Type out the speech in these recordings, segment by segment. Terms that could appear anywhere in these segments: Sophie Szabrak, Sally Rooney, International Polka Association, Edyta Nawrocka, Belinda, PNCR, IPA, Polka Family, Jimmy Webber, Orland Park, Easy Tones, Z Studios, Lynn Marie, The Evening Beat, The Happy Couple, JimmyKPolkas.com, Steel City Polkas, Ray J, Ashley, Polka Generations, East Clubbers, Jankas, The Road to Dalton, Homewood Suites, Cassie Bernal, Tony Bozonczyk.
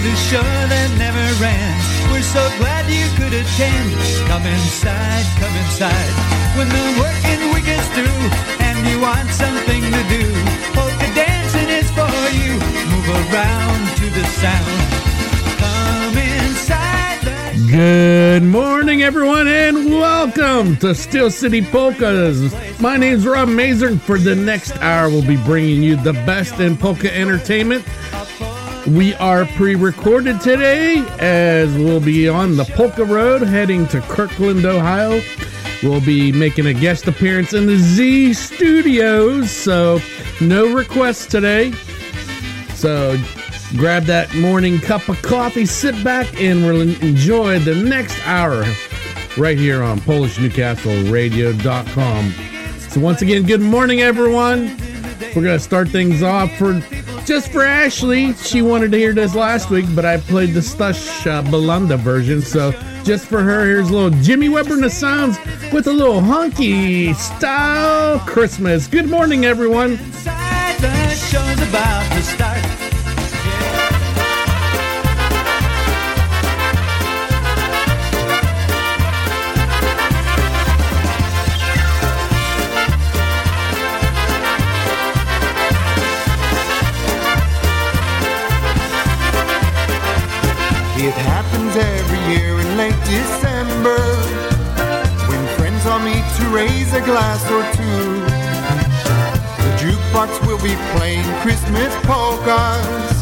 the show that never ran. We're so glad you could attend. Come inside, when the working week is through and you want something to do. Polka dancing is for you. Move around to the sound. Come inside. Good morning, everyone, and welcome to Steel City Polkas. My name's Rob Mazur, and for the next hour, we'll be bringing you the best in polka entertainment. We are pre-recorded today as we'll be on the Polka Road heading to Kirtland, Ohio. We'll be making a guest appearance in the Z Studios, so no requests today. So grab that morning cup of coffee, sit back, and we'll enjoy the next hour right here on PolishNewcastleRadio.com. So once again, good morning, everyone. We're going to start things off for Ashley. She wanted to hear this last week, but I played the Stush Belinda version. So just for her, here's a little Jimmy Webber in the sounds with a little honky style Christmas. Good morning, everyone. Inside the show's about to start. It happens every year in late December, when friends all meet to raise a glass or two. The jukebox will be playing Christmas polkas,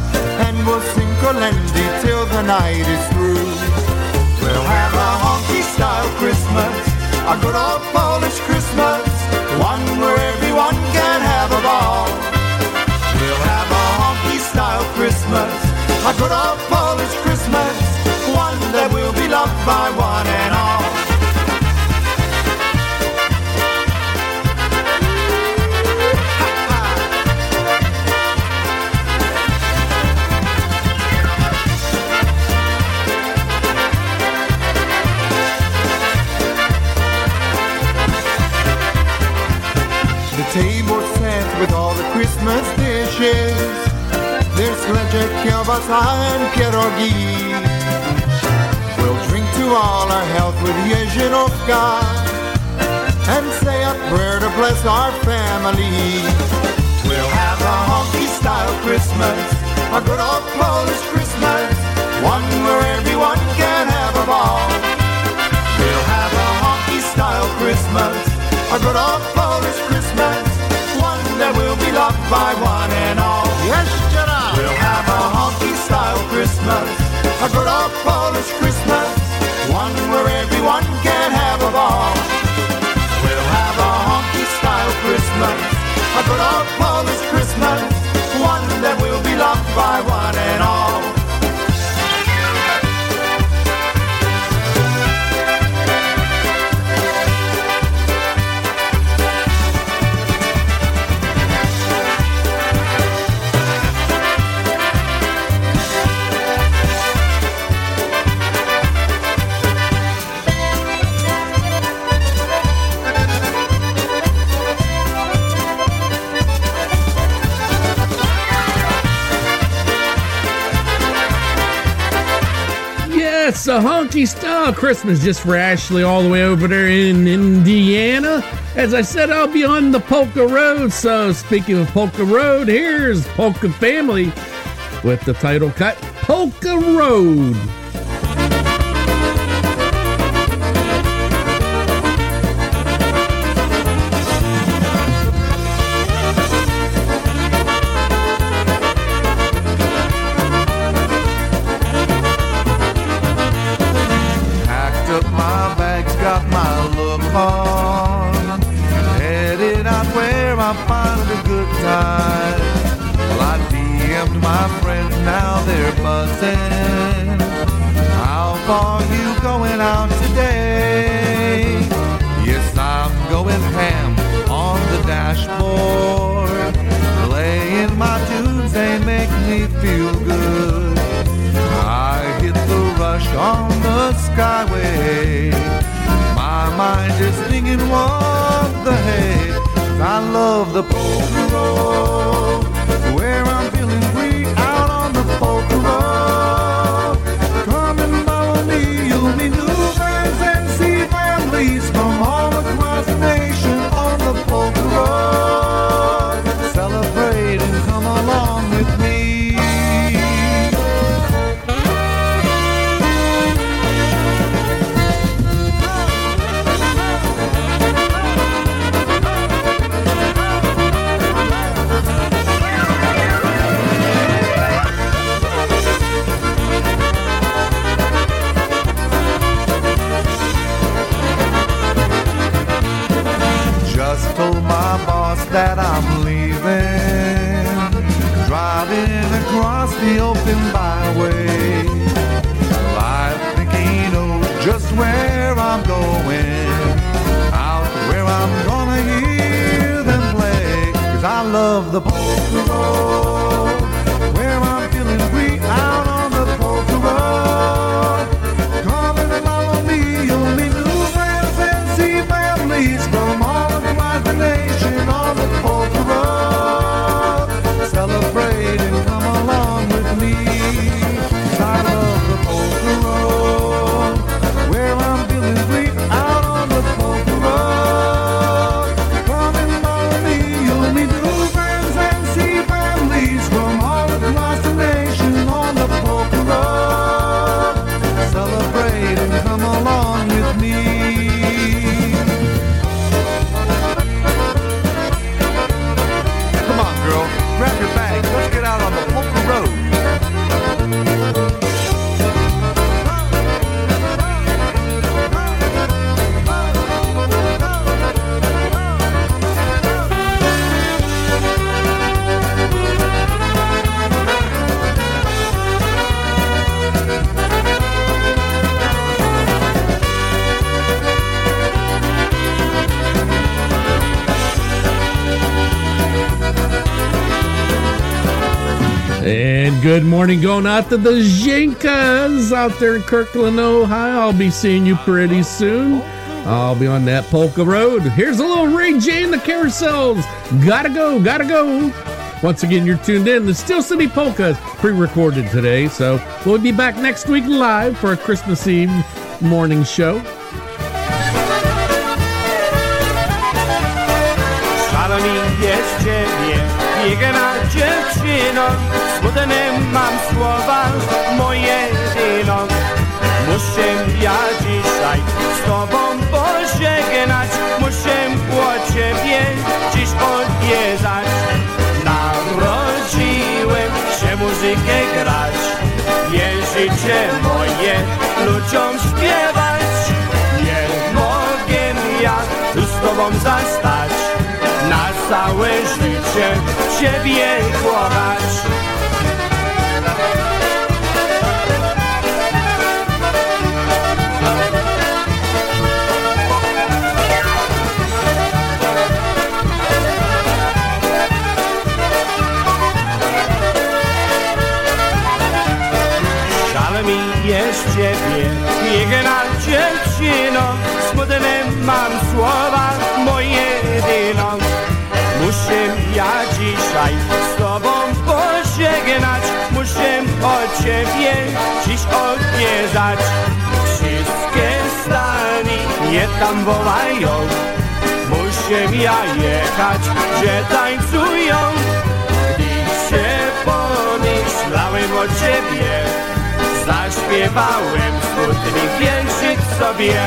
and we'll sing Colendi till the night is through. We'll have a honky-style Christmas, a good old Polish Christmas, one where everyone can have a ball. We'll have a honky-style Christmas, a good old Polish Christmas, one that will be loved by one and all. The table set with all the Christmas dishes. There's Gledzia, kielbasa, and pierogi. We'll drink to all our health with Jezhenowka and say a prayer to bless our family. We'll have a honky-style Christmas, a good old Polish Christmas, one where everyone can have a ball. We'll have a honky-style Christmas, a good old Polish Christmas, one that will be loved by one and all. Yes. We'll have a honky-style Christmas, a good old Polish Christmas, one where everyone can have a ball. We'll have a honky-style Christmas, a good old Polish Christmas, one that will be loved by one and all. It's a honky-style Christmas just for Ashley all the way over there in Indiana. As I said, I'll be on the Polka Road. So speaking of Polka Road, here's Polka Family with the title cut, Polka Road. Road, where I'm feeling free out on the Polka Road. told my boss that I'm leaving, driving across the open byway. I think I know just where I'm going, out where I'm gonna hear them play. 'Cause I love the polka road, where I'm feeling free out on the polka road. Come and follow me, you'll meet new friends and see families from all across the nation on the polka road. Celebrate and come along with me, 'cause I love the polka road, where I'm feeling free out on the polka road. Come and follow me, you'll meet new friends and see families from all across the nation on the polka road. Celebrate and come along with me. Come on, girl, grab your bags, let's get out on the polka road. And good morning, going out to the Jankas out there in Kirtland, Ohio. I'll be seeing you pretty soon. I'll be on that polka road. Here's a little Ray J and the Carousels. Gotta go, gotta go. Once again, you're tuned in. The Steel City Polka is pre-recorded today, so we'll be back next week live for a Christmas Eve morning show. Smutne mam słowa, moje wino. Muszę ja dzisiaj z tobą pożegnać, muszę o ciebie dziś odwiedzać. Narodziłem się muzykę grać, nie życie moje ludziom śpiewać. Nie mogę ja tu z tobą zastać, na całe życie ciebie kochać. Jest ciebie, piękna dziewczyno, smutne mam słowa, moje jedyno. Muszę ja dzisiaj z tobą pożegnać, muszę o ciebie dziś odwiedzać. Wszystkie stani je tam wołają, muszę ja jechać, że tańcują. Gdy się pomyślałem o ciebie, zaśpiewałem smutny wierszyk sobie.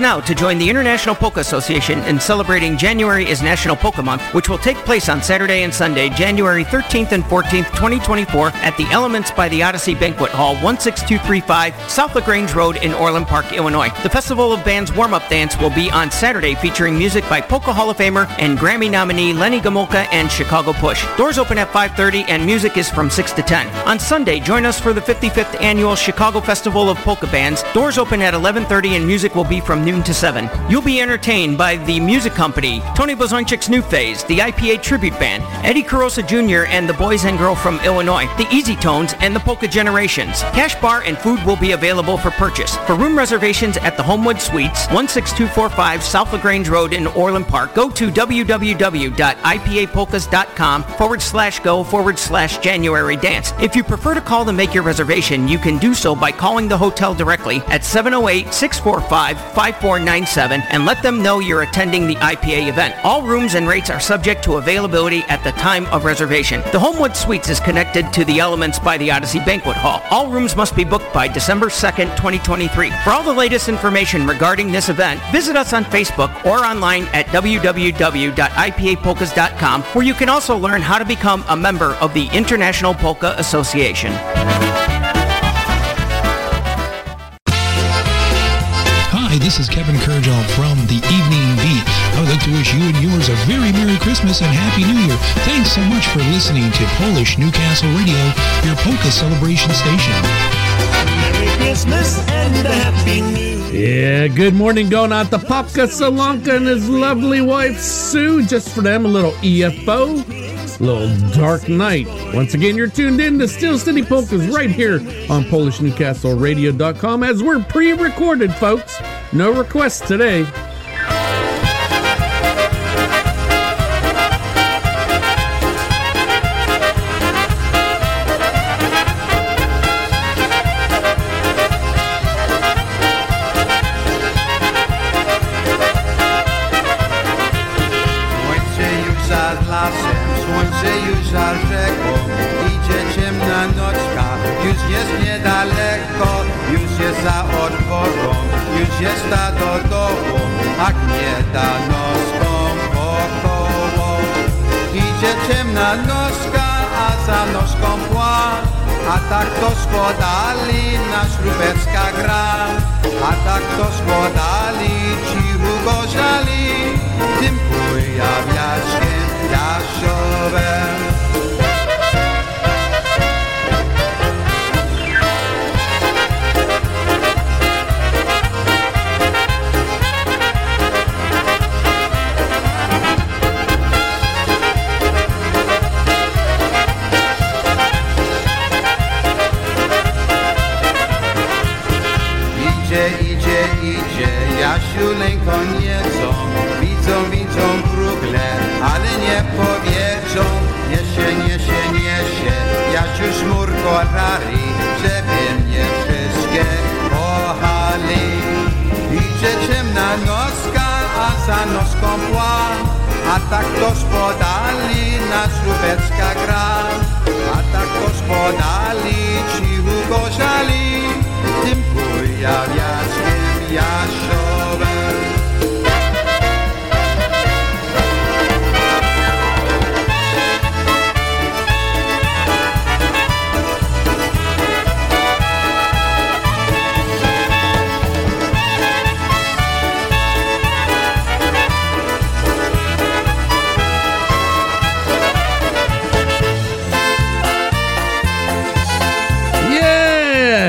Now to join the International Polka Association in celebrating January is National Polka Month, which will take place on Saturday and Sunday, January 13th and 14th, 2024 at the Elements by the Odyssey Banquet Hall, 16235 South LaGrange Road in Orland Park, Illinois. The Festival of Bands warm-up dance will be on Saturday featuring music by Polka Hall of Famer and Grammy nominee Lenny Gomulka and Chicago Push. Doors open at 5:30 and music is from 6 to 10. On Sunday, join us for the 55th Annual Chicago Festival of Polka Bands. Doors open at 11:30 and music will be from noon to 7. You'll be entertained by the music company, Tony Bozonczyk's New Phase, the IPA Tribute Band, Eddie Carosa Jr. and the Boys and Girl from Illinois, the Easy Tones, and the Polka Generations. Cash bar and food will be available for purchase. For room reservations at the Homewood Suites, 16245 South LaGrange Road in Orland Park, go to www.ipapolkas.com/go/January Dance. If you prefer to call to make your reservation, you can do so by calling the hotel directly at 708-645-5497 and let them know you're attending the IPA event. All rooms and rates are subject to availability at the time of reservation. The Homewood Suites is connected to the Elements by the Odyssey Banquet Hall. All rooms must be booked by December 2nd, 2023. For all the latest information regarding this event, visit us on Facebook or online at www.ipapolkas.com, where you can also learn how to become a member of the International Polka Association. Hi, this is Kevin Kurjel from The Evening Beat. I would like to wish you and yours a very Merry Christmas and Happy New Year. Thanks so much for listening to Polish Newcastle Radio, your polka celebration station. Merry Christmas and a Happy New Year. Yeah, good morning going out to Popka Solanka and his lovely wife Sue. Just for them, a little EFO, a little Dark Night. Once again, you're tuned in to Steel City Polkas right here on PolishNewcastleRadio.com, as we're pre-recorded, folks. No requests today.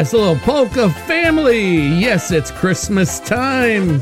It's a little Polka Family. Yes, it's Christmas time.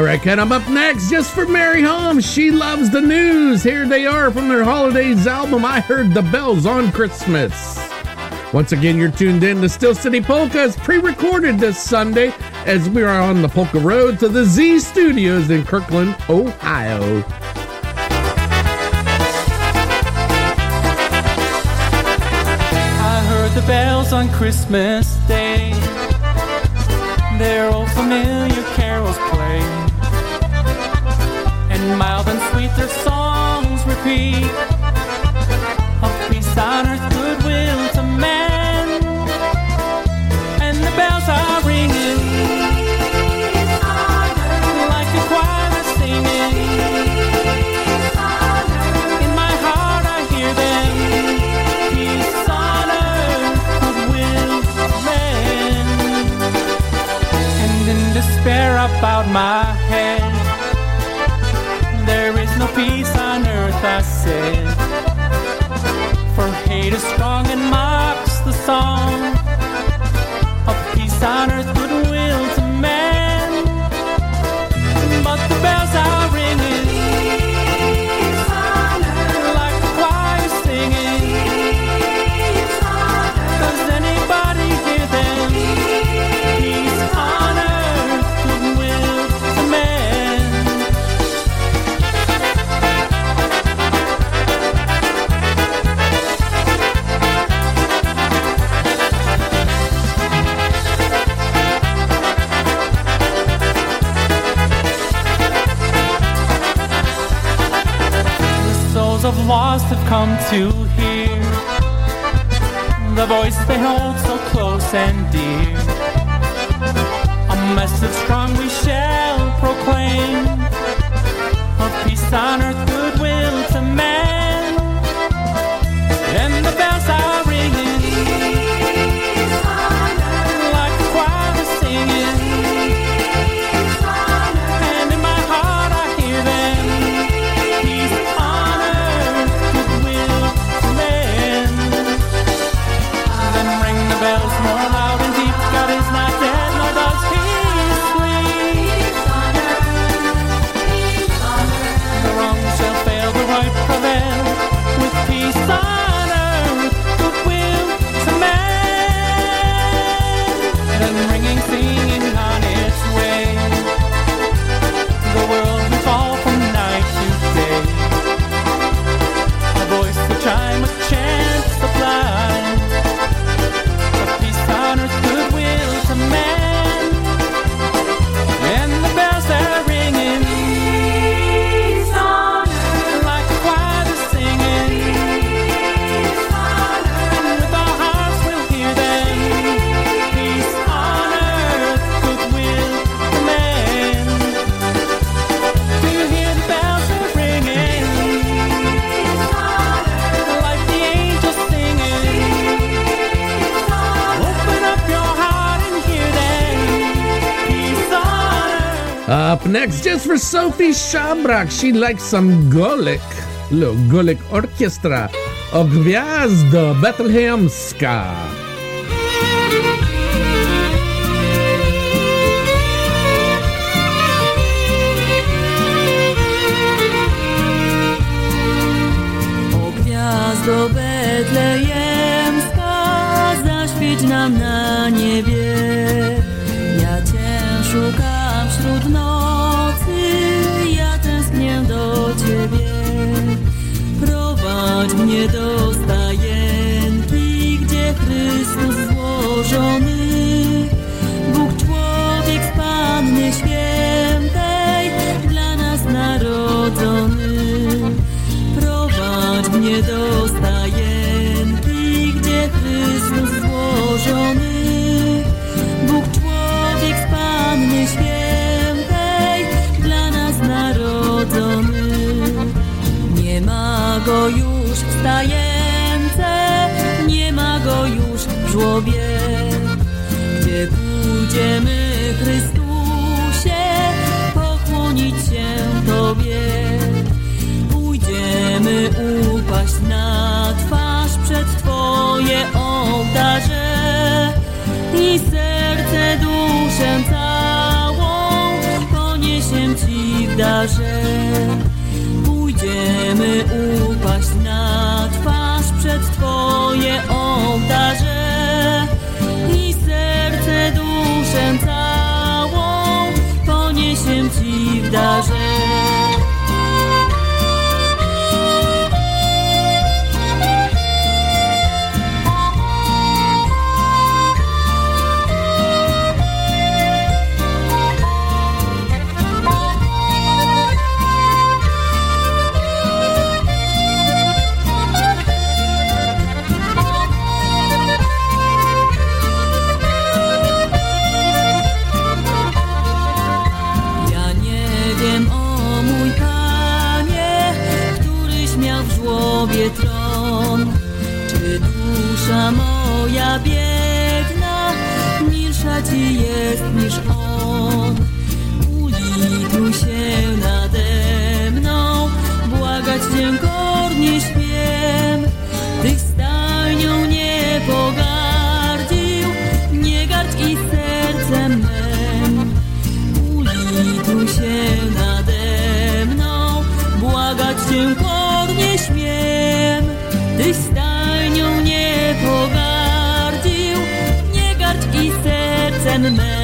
All right, cut them up next just for Mary Holmes. She loves the news. Here they are from their Holidays album, I Heard the Bells on Christmas. Once again, you're tuned in to Steel City Polkas, pre-recorded this Sunday as we are on the Polka Road to the Z Studios in Kirtland, Ohio. I heard the bells on Christmas Day. Their old familiar carols play, and mild and sweet their songs repeat, of peace on earth, goodwill to man. And the bells are ringing, like a choir singing. In my heart I hear them, peace on earth, goodwill to man. In despair about my head, there is no peace on earth, I said. For hate is strong and mocks the song of peace on earth, goodwill to man. But the bells are ringing, peace on earth, like the choir singing. Peace on earth. Does anybody hear them? Peace on earth. Of lost have come to hear the voice they hold so close and dear. A message strong we shall proclaim, of peace on earth, goodwill to man. And the bells are ringing, peace on earth, like a choir singing. Peace on earth. And in my heart I hear them, peace on earth. Bells more loud and deep, God is not dead, nor does he sleep. Peace on earth, peace on earth. The wrong shall fail, the right prevail, with peace on earth, goodwill to man. Then ringing, singing on its way, the world will fall from night to day. A voice to chime, a chance to fly. On earth, goodwill to man. And the bells are ringing, peace on earth, like a choir singing. Peace on earth. And with our hearts we'll hear them, peace on earth, goodwill to man. Do you hear the bells are ringing, peace on earth, like the angels singing? Up next, just for Sophie Szabrak, she likes some Golek, little Golek Orchestra of Gwiazda Betlehemska. O Gwiazdo Betlehemska, zaświeć nam na niebie, ja Cię szukam. Wśród nocy ja tęsknię do Ciebie. Prowadź mnie do stajenki, gdzie Chrystus złożony, Bóg człowiek z Panny Świętej, dla nas narodzony. Prowadź mnie do stajenki, gdzie Chrystus złożony, Bóg człowiek z Panny Świętej, narodzony. Nie ma go już w stajence, nie ma go już w żłobie. Gdzie pójdziemy, Chrystusie, pokłonić się Tobie? Pójdziemy upaść na twarz przed Twoje ołtarze i serce duszę całą poniesie ci w darze. Pójdziemy upaść na twarz przed Twoje ołtarze i serce duszę całą poniesiem Ci w darze. Czy dusza moja biedna milsza Ci jest niż on? Ulituj się nade mną, błagać Cię kornie śpiem. Tych stajnią nie pogardził, nie gardź i sercem mem. Ulituj się nade mną, błagać Cię kornie śpiem. Tyś stajnią nie pogardził, nie gardź i sercem mem.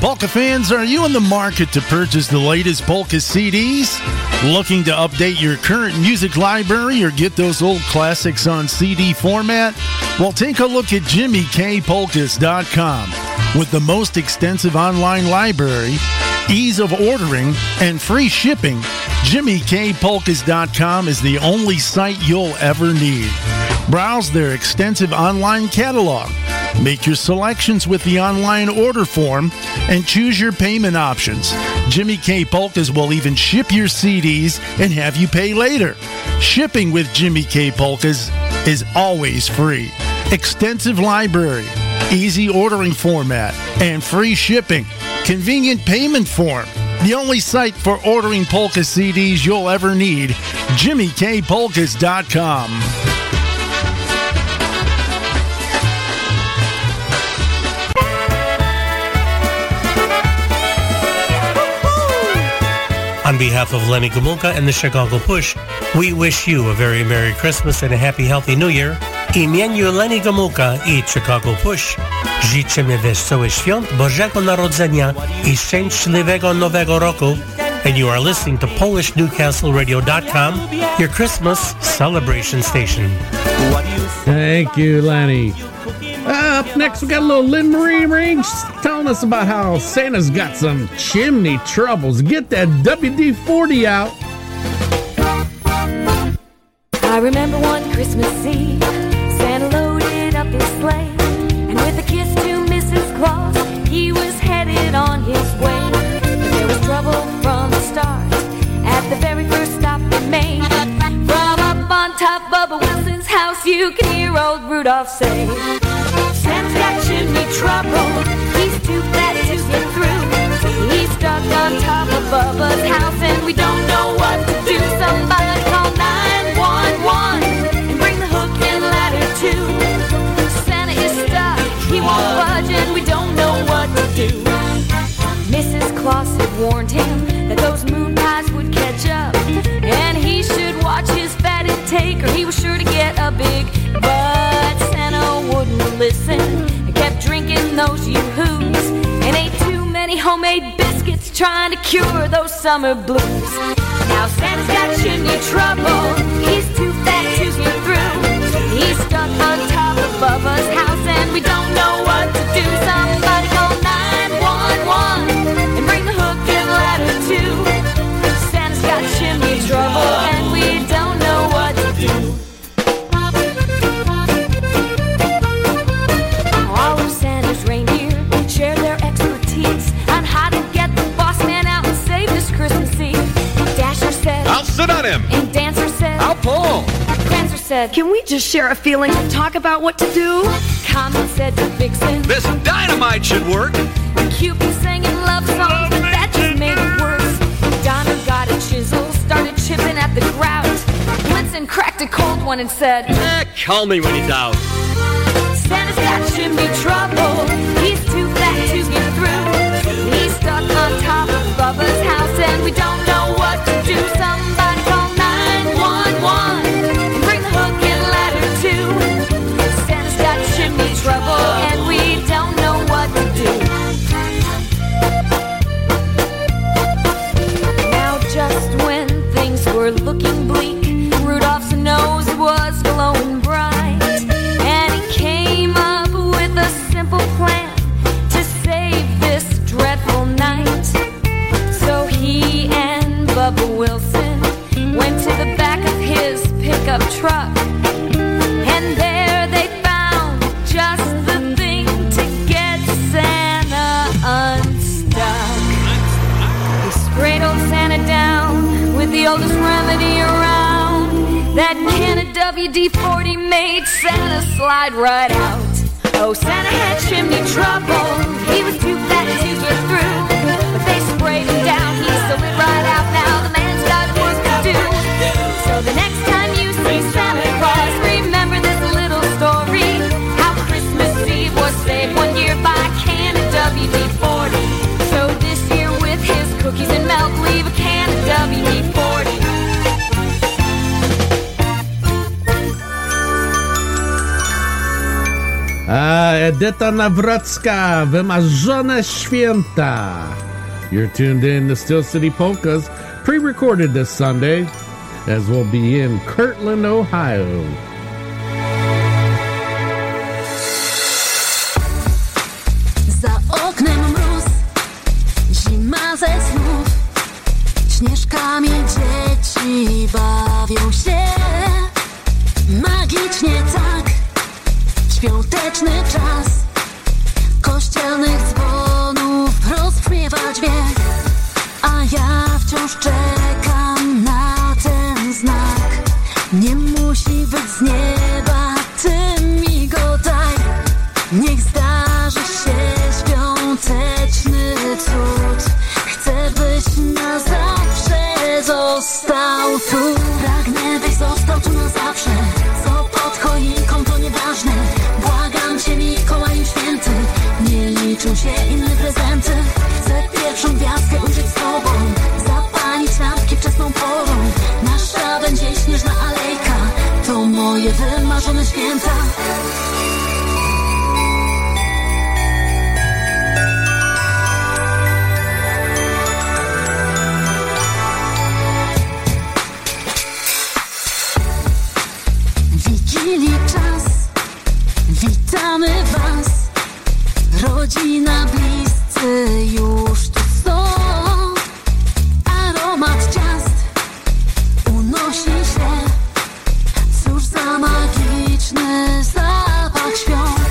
Polka fans, are you in the market to purchase the latest polka CDs? Looking to update your current music library or get those old classics on CD format? Well, take a look at JimmyKPolkas.com. With the most extensive online library, ease of ordering, and free shipping, JimmyKPolkas.com is the only site you'll ever need. Browse their extensive online catalog. Make your selections with the online order form and choose your payment options. Jimmy K. Polkas will even ship your CDs and have you pay later. Shipping with Jimmy K. Polkas is always free. Extensive library, easy ordering format, and free shipping. Convenient payment form. The only site for ordering polka CDs you'll ever need, JimmyKPolkas.com. On behalf of Lenny Gomulka and the Chicago Push, we wish you a very Merry Christmas and a Happy, Healthy New Year. Imieniu Lenny Gomulka I Chicago Push życzymy wesołych świąt Bożego Narodzenia I szczęśliwego Nowego Roku. And you are listening to PolishNewcastleRadio.com, your Christmas celebration station. Thank you, Lenny. Up next, we got a little Lynn Marie Rings telling us about how Santa's got some chimney troubles. Get that WD-40 out. I remember one Christmas Eve, Santa loaded up his sleigh, and with a kiss to Mrs. Claus, he was headed on his way. But there was trouble from the start, at the very first stop it made. From up on top of Bubba Wilson's house, you can hear old Rudolph say, Santa's got chimney trouble, he's too fat to get through. He's stuck on top of Bubba's house and we don't know what to do. Somebody call 911 and bring the hook and ladder too. Santa is stuck, he won't budge and we don't know what to do. Mrs. Claus had warned him that those moon pies would catch up, and he should watch his fat intake or he was sure to get a big butt. Wouldn't listen, I kept drinking those yoo-hoos and ate too many homemade biscuits trying to cure those summer blues. Now Santa's got chimney trouble, he's too fat to get through. He's stuck on top of Bubba's house and we don't know what to do. Somebody call 911 and bring the hook and ladder too. Santa's got chimney trouble and we don't know what to do. Reindeer, share their sit on him. And dancer said, I'll pull. Dancer said, can we just share a feeling and talk about what to do? Common said to Vixen, this dynamite should work. Cupid sang in love songs, but that just made it worse. Donna got a chisel, started chipping at the grout. Blitzen cracked a cold one and said, call me when he's out. Santa's got shimmy trouble, he's too fat to get through. He's stuck on top of Bubba's house and we don't know what to do. Somebody call 911 and bring the hook and ladder too. Santa's got shimmy trouble and we don't know what to do. Now just when things were looking bleak, Rudolph's nose was glowing bright. Plan to save this dreadful night. So he and Bubba Wilson went to the back of his pickup truck, and there they found just the thing to get Santa unstuck. He sprayed old Santa down with the oldest remedy around. That can of WD-40 made Santa slide right out. Oh, Santa had chimney trouble, he was too fat to get through. But they sprayed him down, he slid right out. Now the man's got work to do. So the next time you see Santa Claus, remember this little story, how Christmas Eve was saved one year by a can of WD-40. So this year with his cookies and milk, leave a can of WD-40. Edyta Nawrocka, Wymarzone Święta. You're tuned in to Steel City Polkas, pre-recorded this Sunday, as we'll be in Kirtland, Ohio. Za oknem mróz, zima ze snów, śnieżkami dzieci bawią się, magicznie tak. Świąteczny czas kościelnych dzwonów rozbrzmiewa dźwięk, a ja wciąż czekam na ten znak. Nie musi być z nieba, ty mi go daj. Niech zdarzy się świąteczny cud. Chcę, byś na zawsze został tu. Pragnę, byś został tu na zawsze. Co pod choinką, to nieważne. Błagam cię, Mikołaju Święty, nie liczą się inne prezenty. Chcę pierwszą gwiazdkę ujrzeć z tobą, zapalić lampki wczesną porą. Nasza będzie śnieżna alejka, to moje wymarzone święta. Witamy was, rodzina, bliscy już tu są. Aromat ciast unosi się, cóż za magiczny zapach świąt.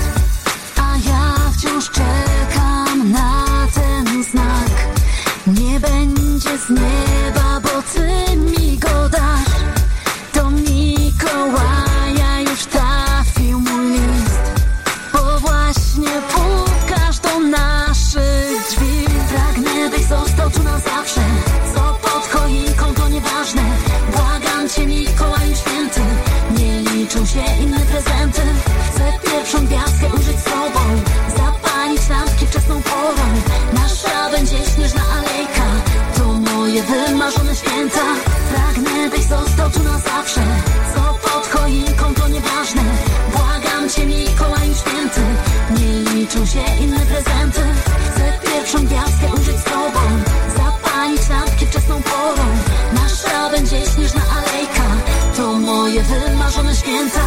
A ja wciąż czekam na ten znak. Nie będzie z nieba, bo ty mi go dasz. To Mikołaja już trafił mój list. Pukasz do naszych drzwi. Pragnę, byś został tu na zawsze. Co pod choinką, to nieważne. Błagam cię, Mikołaju Święty, nie liczą się inne prezenty. Chcę pierwszą gwiazdkę użyć z sobą, zapalić lampki wczesną porą. Nasza będzie śnieżna alejka, to moje wymarzone święta. Pragnę, byś został tu na zawsze. Co pod choinką, to nieważne. Błagam cię, Mikołaju Święty, nie liczą się inne prezenty. Chcę pierwszą gwiazdkę użyć z tobą, zapalić lampki wczesną porą. Nasza będzie śnieżna alejka, to moje wymarzone święta.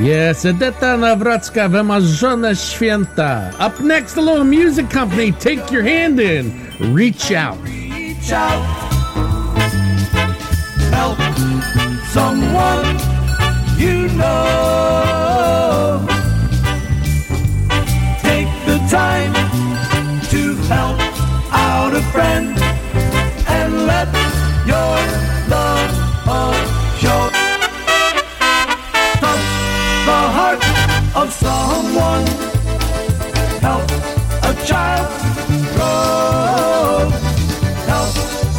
Yes, Edyta Nawrocka, Wymarzone Święta. Up next, a little music company. Take your hand in. Reach out. Reach out. Help someone you know. Take the time to help out a friend and let your love show. Touch the heart of someone. Help a child grow. Help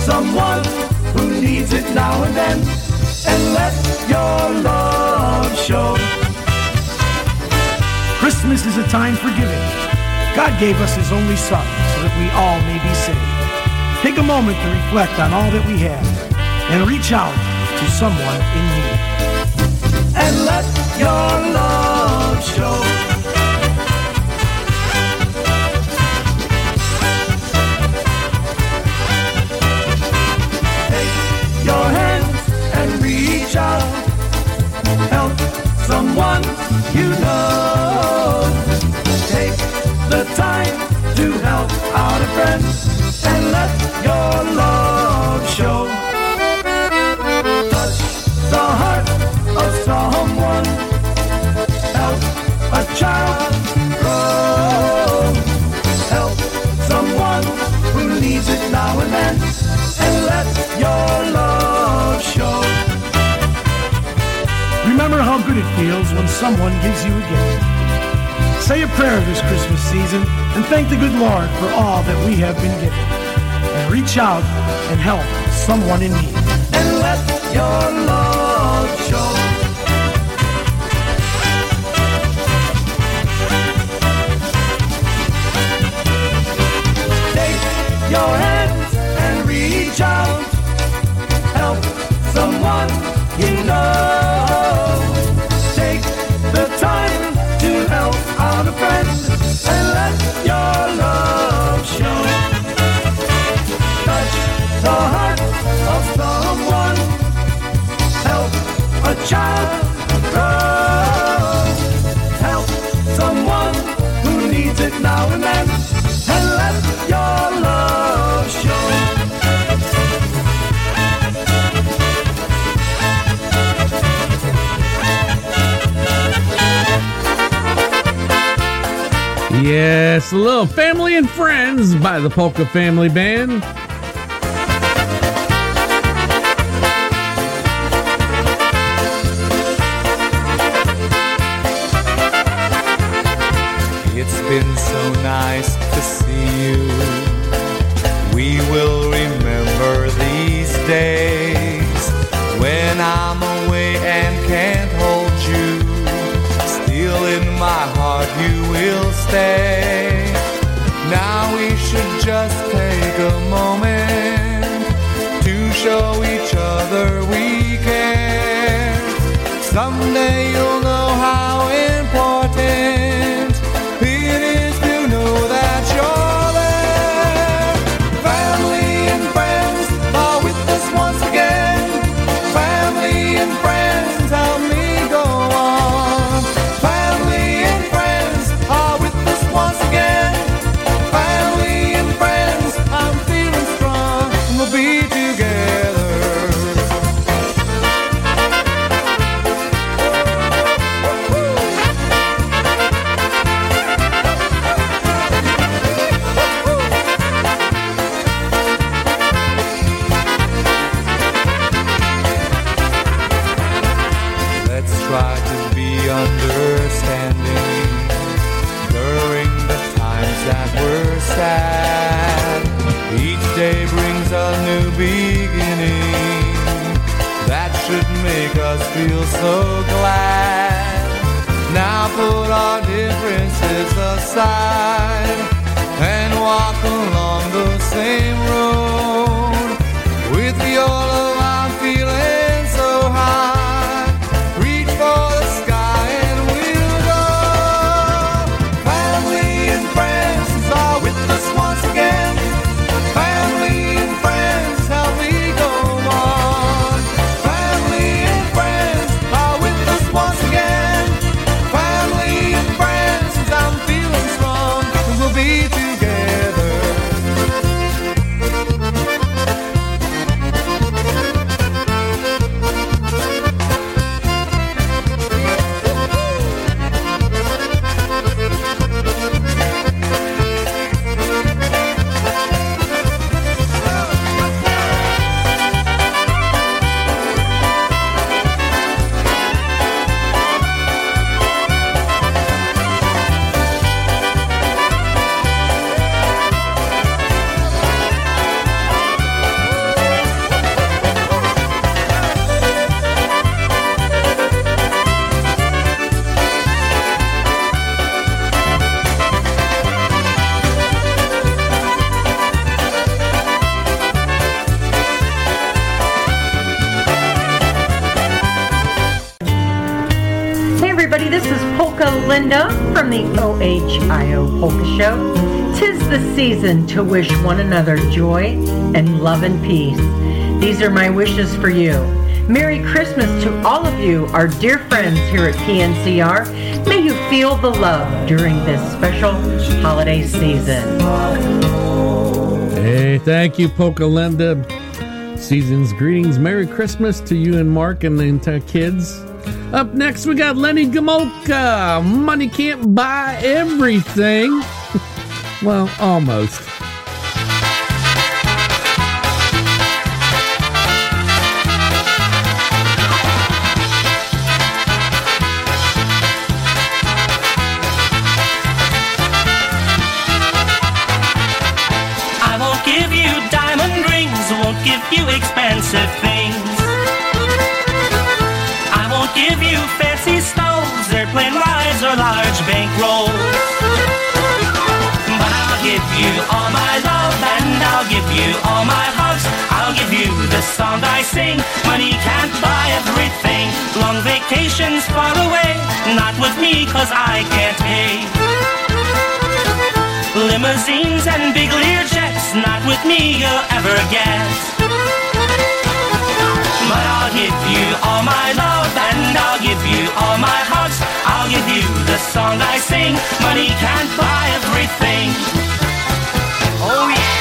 someone who needs it now and then, and let your love show. Christmas is a time for giving. God gave us His only Son so that we all may be saved. Take a moment to reflect on all that we have and reach out to someone in need. And let your love show. Take your hands and reach out. Help someone you know. Take the time to help out a friend. And let your love show. Touch the heart of someone. Help a child grow. Help someone who needs it now and then, and let your love show. Remember how good it feels when someone gives you a gift. Say a prayer this Christmas season and thank the good Lord for all that we have been given. And reach out and help someone in need. And let your love show. Take your hands and reach out. Help someone you know. Take the time to help out a friend. And let your love show. The heart of someone. Help a child grow. Help someone who needs it now and then, and let your love show. Yes, a little Family and Friends by the Polka Family Band. Been so nice to see you. We will remember these days when I'm away and can't hold you. Still in my heart you will stay. Now we should just take a moment to show each other we care. Someday you'll know how important so glad. Now put our differences aside and walk along the same road. With your love I'm feeling so high. Reach for the sky and we'll go. Family and friends are with us once again. Family and friends, help me go on. Once again, everybody. This is Polka Linda from the OHIO Polka Show. 'Tis the season to wish one another joy and love and peace. These are my wishes for you. Merry Christmas to all of you, our dear friends here at PNCR. May you feel the love during this special holiday season. Hey, thank you, Polka Linda. Season's greetings. Merry Christmas to you and Mark and the entire kids. Up next, we got Lenny Gomulka. Money can't buy everything. Well, almost. I won't give you diamond rings, won't give you expensive things. Give you fancy stoves, airplane rides, or large bankrolls. But I'll give you all my love, and I'll give you all my hugs. I'll give you the song I sing. Money can't buy everything. Long vacations far away, not with me, 'cause I can't pay. Limousines and big Lear jets, not with me you'll ever get. But I'll give you all my love, and I'll give you all my hugs. I'll give you the song I sing. Money can't buy everything. Oh yeah.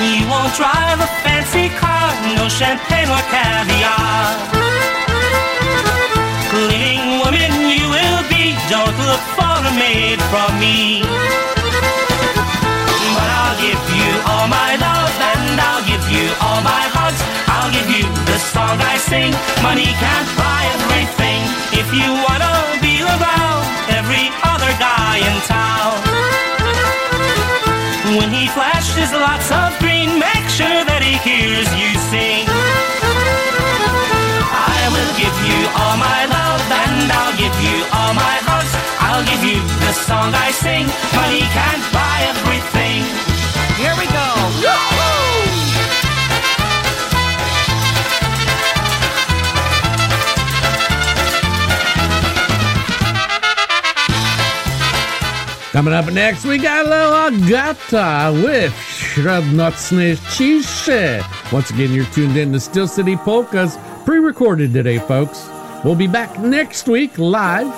You won't drive a fancy car, no champagne or caviar. Living woman you will be, don't look for a maid from me. But I'll give you all my love, and I'll give you all my hugs. I'll give you the song I sing. Money can't buy everything. If you wanna be around every other guy in town, when he flashes lots of green, make sure that he hears you sing. I will give you all my love, and I'll give you all my hugs. I'll give you the song I sing. Money can't buy everything. Here we go. Yahoo! Coming up next, we got Little Agata with Średnocne Cisze. Once again, you're tuned in to Steel City Polkas, pre-recorded today, folks. We'll be back next week live.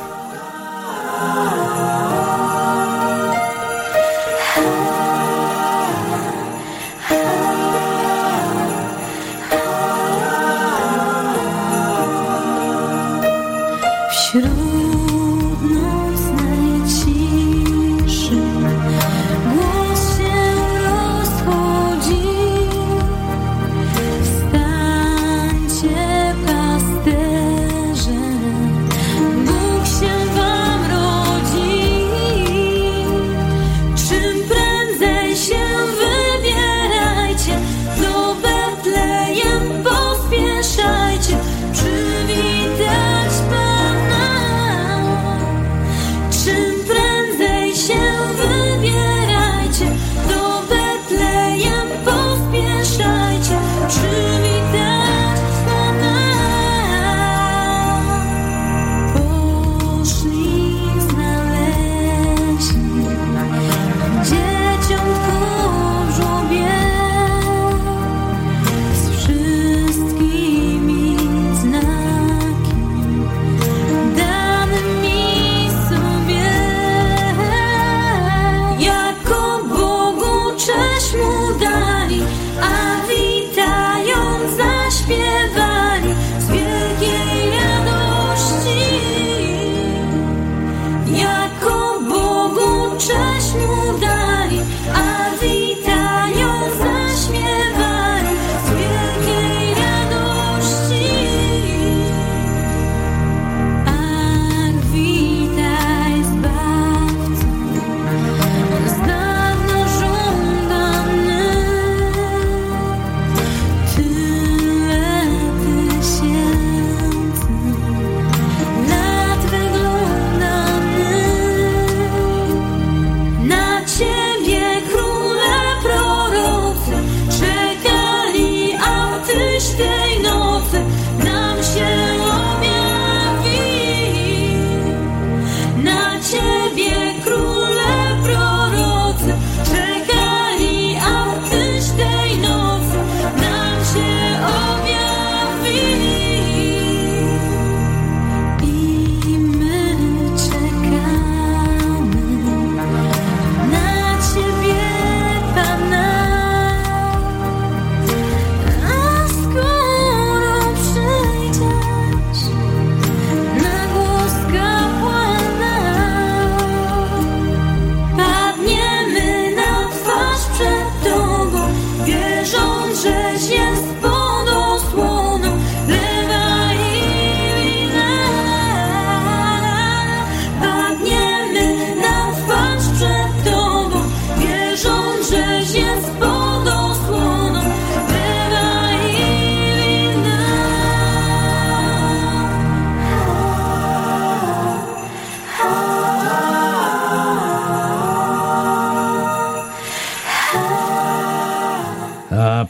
Czy widać Pana?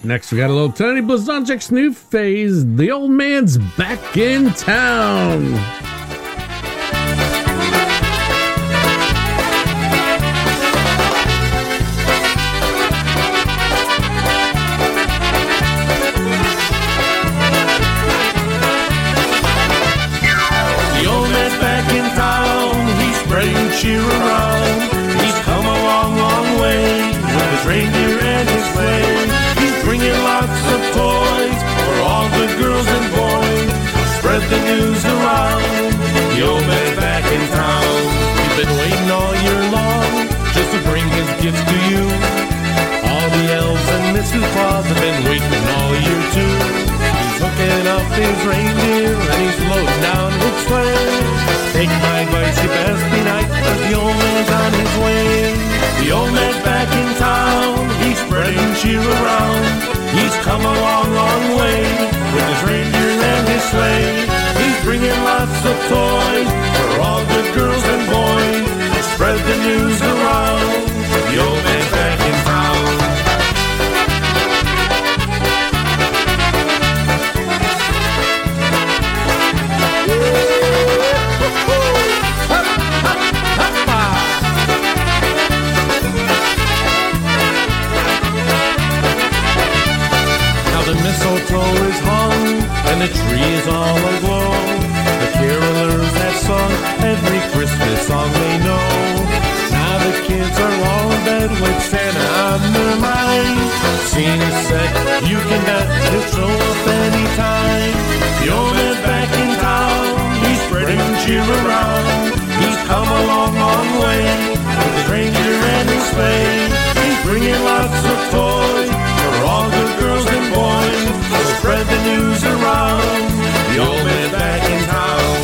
next we got a little Tony Bozonczyk's new phase, The Old Man's Back in Town. His reindeer and he's loaded down with sleigh. Take my advice, you best be nice, but the old man's on his way. The old man's back in town, he's spreading cheer around. He's come a long, long way with his reindeer and his sleigh. He's bringing lots of toys for all the girls and boys. Spread the news around, the old man's back in town. Is hung and the tree is all aglow. The carolers have sung every Christmas song they know. Now the kids are all in bed with Santa on their mind. Scene is set, you can bet he'll show up any time. The old man's back in town, he's spreading cheer around. He's come a long, long way with his reindeer and his sleigh. He's bringing lots of toys for all the girls and boys. Spread the news around, the old man back in town.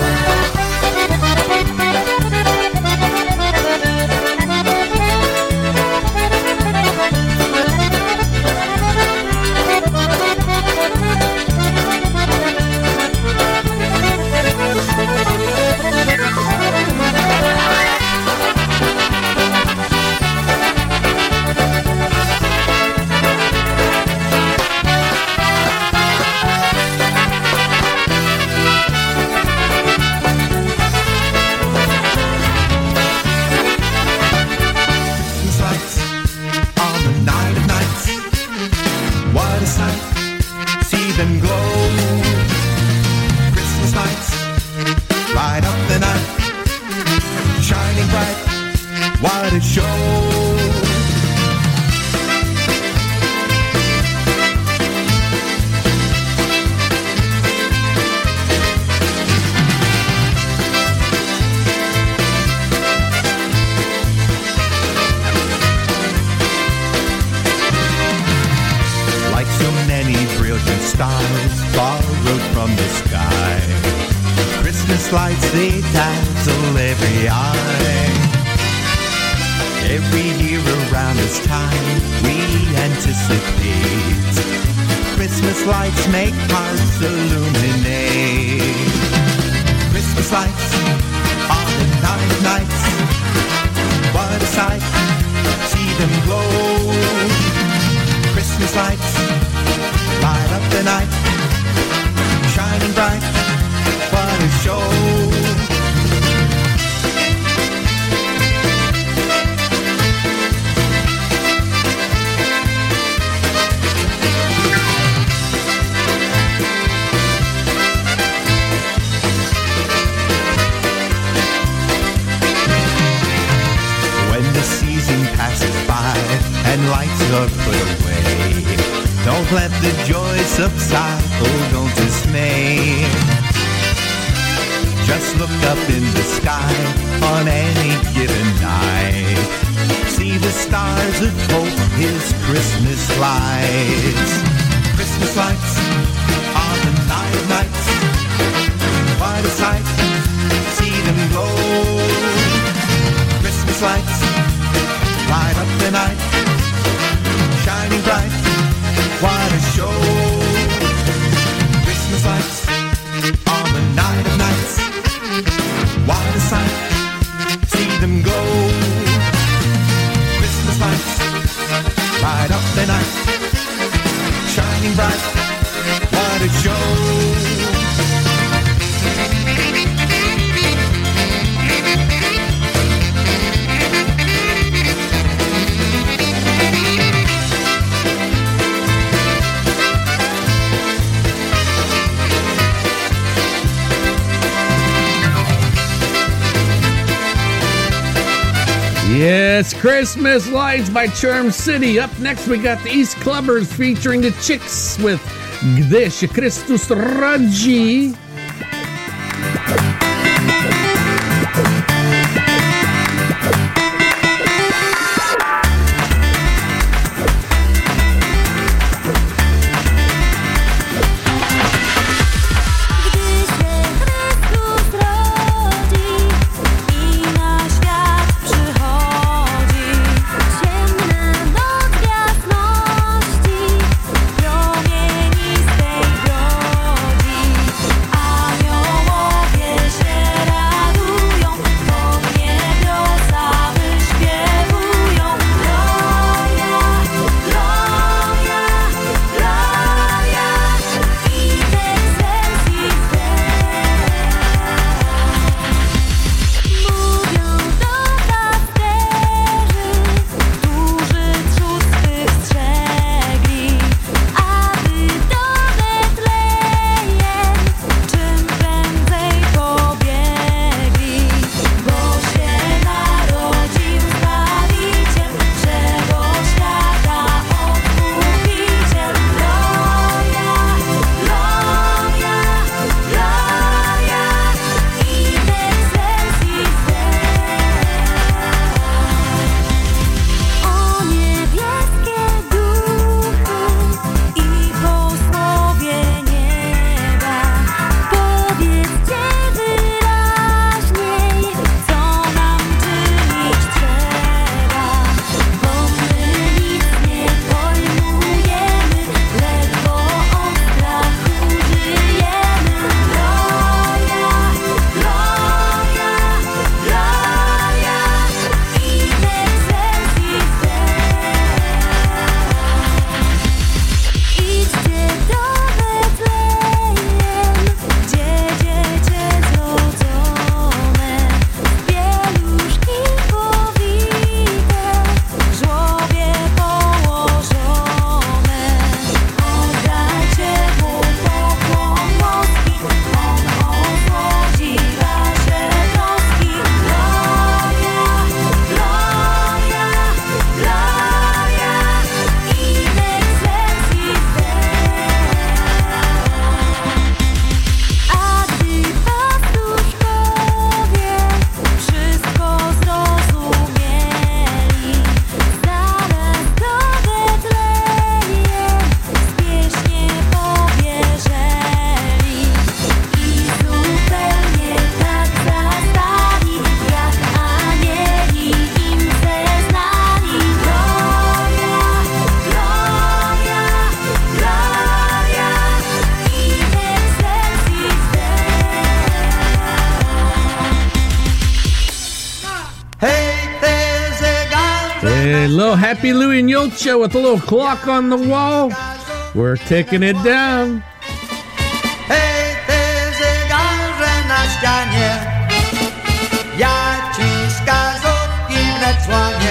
Yes, Christmas Lights by Charm City. Up next, we got the East Clubbers featuring the Chicks with Gdyś Chrystus rodzi. Happy Lou and Yolcha with a little clock on the wall. We're taking it down. Hej, ty zegarze na ścianie, ja ci z kazówki wnet słanie.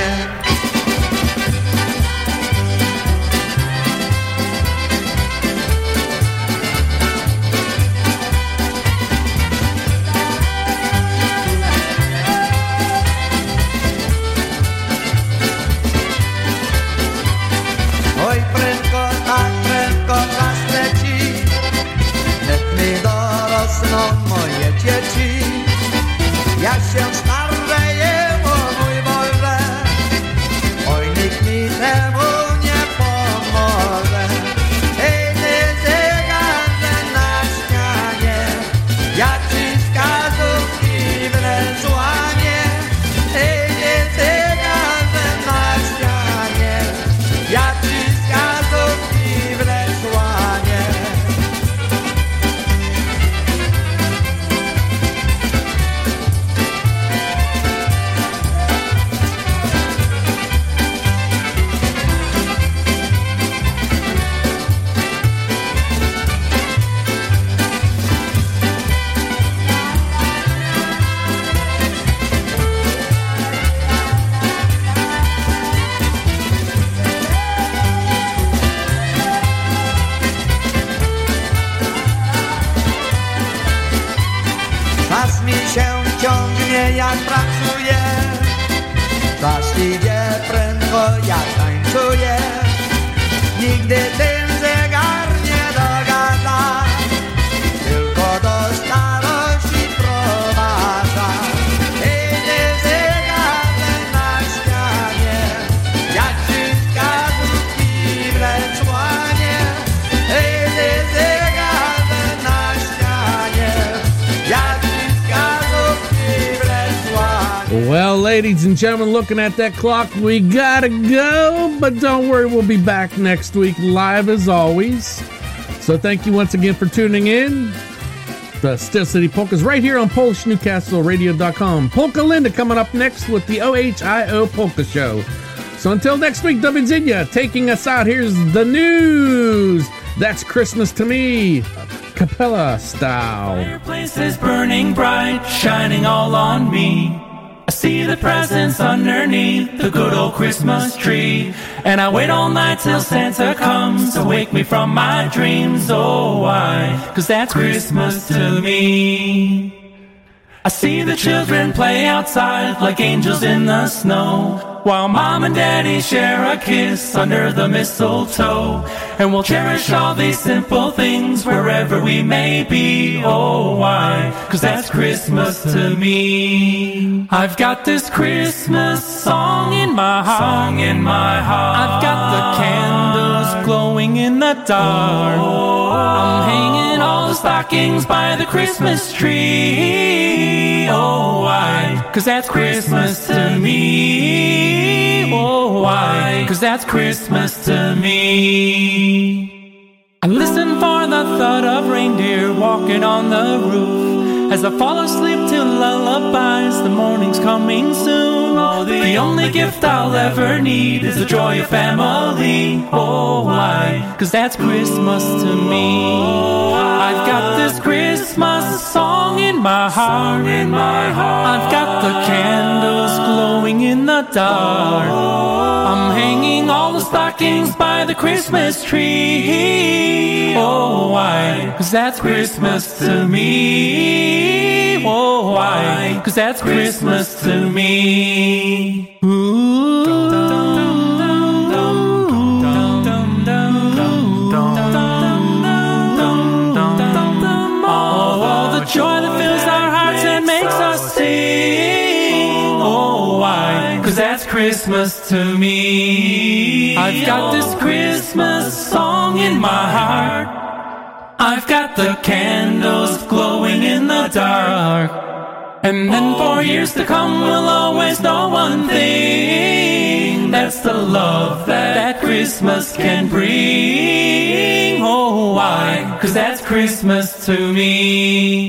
Dzieci, ja się starzeję, o mój Boże, oj nikt mi temu nie pomoże. Hej, ty zegarze na ścianie, ja ci wskazówki wręcz łamię. Hej, ty zegarze na ścianie, ja ci wskazówki wręcz łamię. Jak pracuję, właściwie prędko ja tańcuję. Nigdy ten zegar nie dogada, tylko do starości prowadza. Jedzie zegar ten na ścianie, jak wszystka drugi wlecz łanie. Jedzie zegar ten na ścianie, jak wszystka drugi wlecz łanie. Well, ladies and gentlemen, looking at that clock, we gotta go. But don't worry, we'll be back next week live as always. So thank you once again for tuning in. The Steel City Polkas right here on PolishNewcastleRadio.com. Polka Linda coming up next with the OHIO Polka Show. So until next week, Dovidzinia taking us out. Here's the news. That's Christmas to me. Cappella style. Fireplace is burning bright, shining all on me. I see the presents underneath the good old Christmas tree, and I wait all night till Santa comes to wake me from my dreams. Oh, why? 'Cause that's Christmas to me. I see the children play outside like angels in the snow, while Mom and Daddy share a kiss under the mistletoe. And we'll cherish all these simple things wherever we may be. Oh, why? 'Cause that's Christmas to me. I've got this Christmas song in my heart. Song in my heart. I've got the candles glowing in the dark. Oh, I'm hanging all the stockings by the Christmas tree. Oh, why? 'Cause that's Christmas to me. Oh, why? 'Cause that's Christmas to me. I listen for the thud of reindeer walking on the roof, as I fall asleep to lullabies, the morning's coming soon. Oh, the only gift I'll ever need is the joy of family. Oh, why? 'Cause that's Christmas to me. I've got this Christmas song in my heart. In my heart. I've got the candles glowing in the dark. I'm hanging all the stockings by the Christmas tree. Oh, why? 'Cause that's Christmas to me. Oh, why? 'Cause that's Christmas to me. Ooh. Joy that fills our hearts and makes us sing. Oh, why? 'Cause that's Christmas to me. I've got this Christmas song in my heart. I've got the candles glowing in the dark. And then for years to come we'll always know one thing. That's the love that Christmas can bring. Oh, why? 'Cause that's Christmas to me.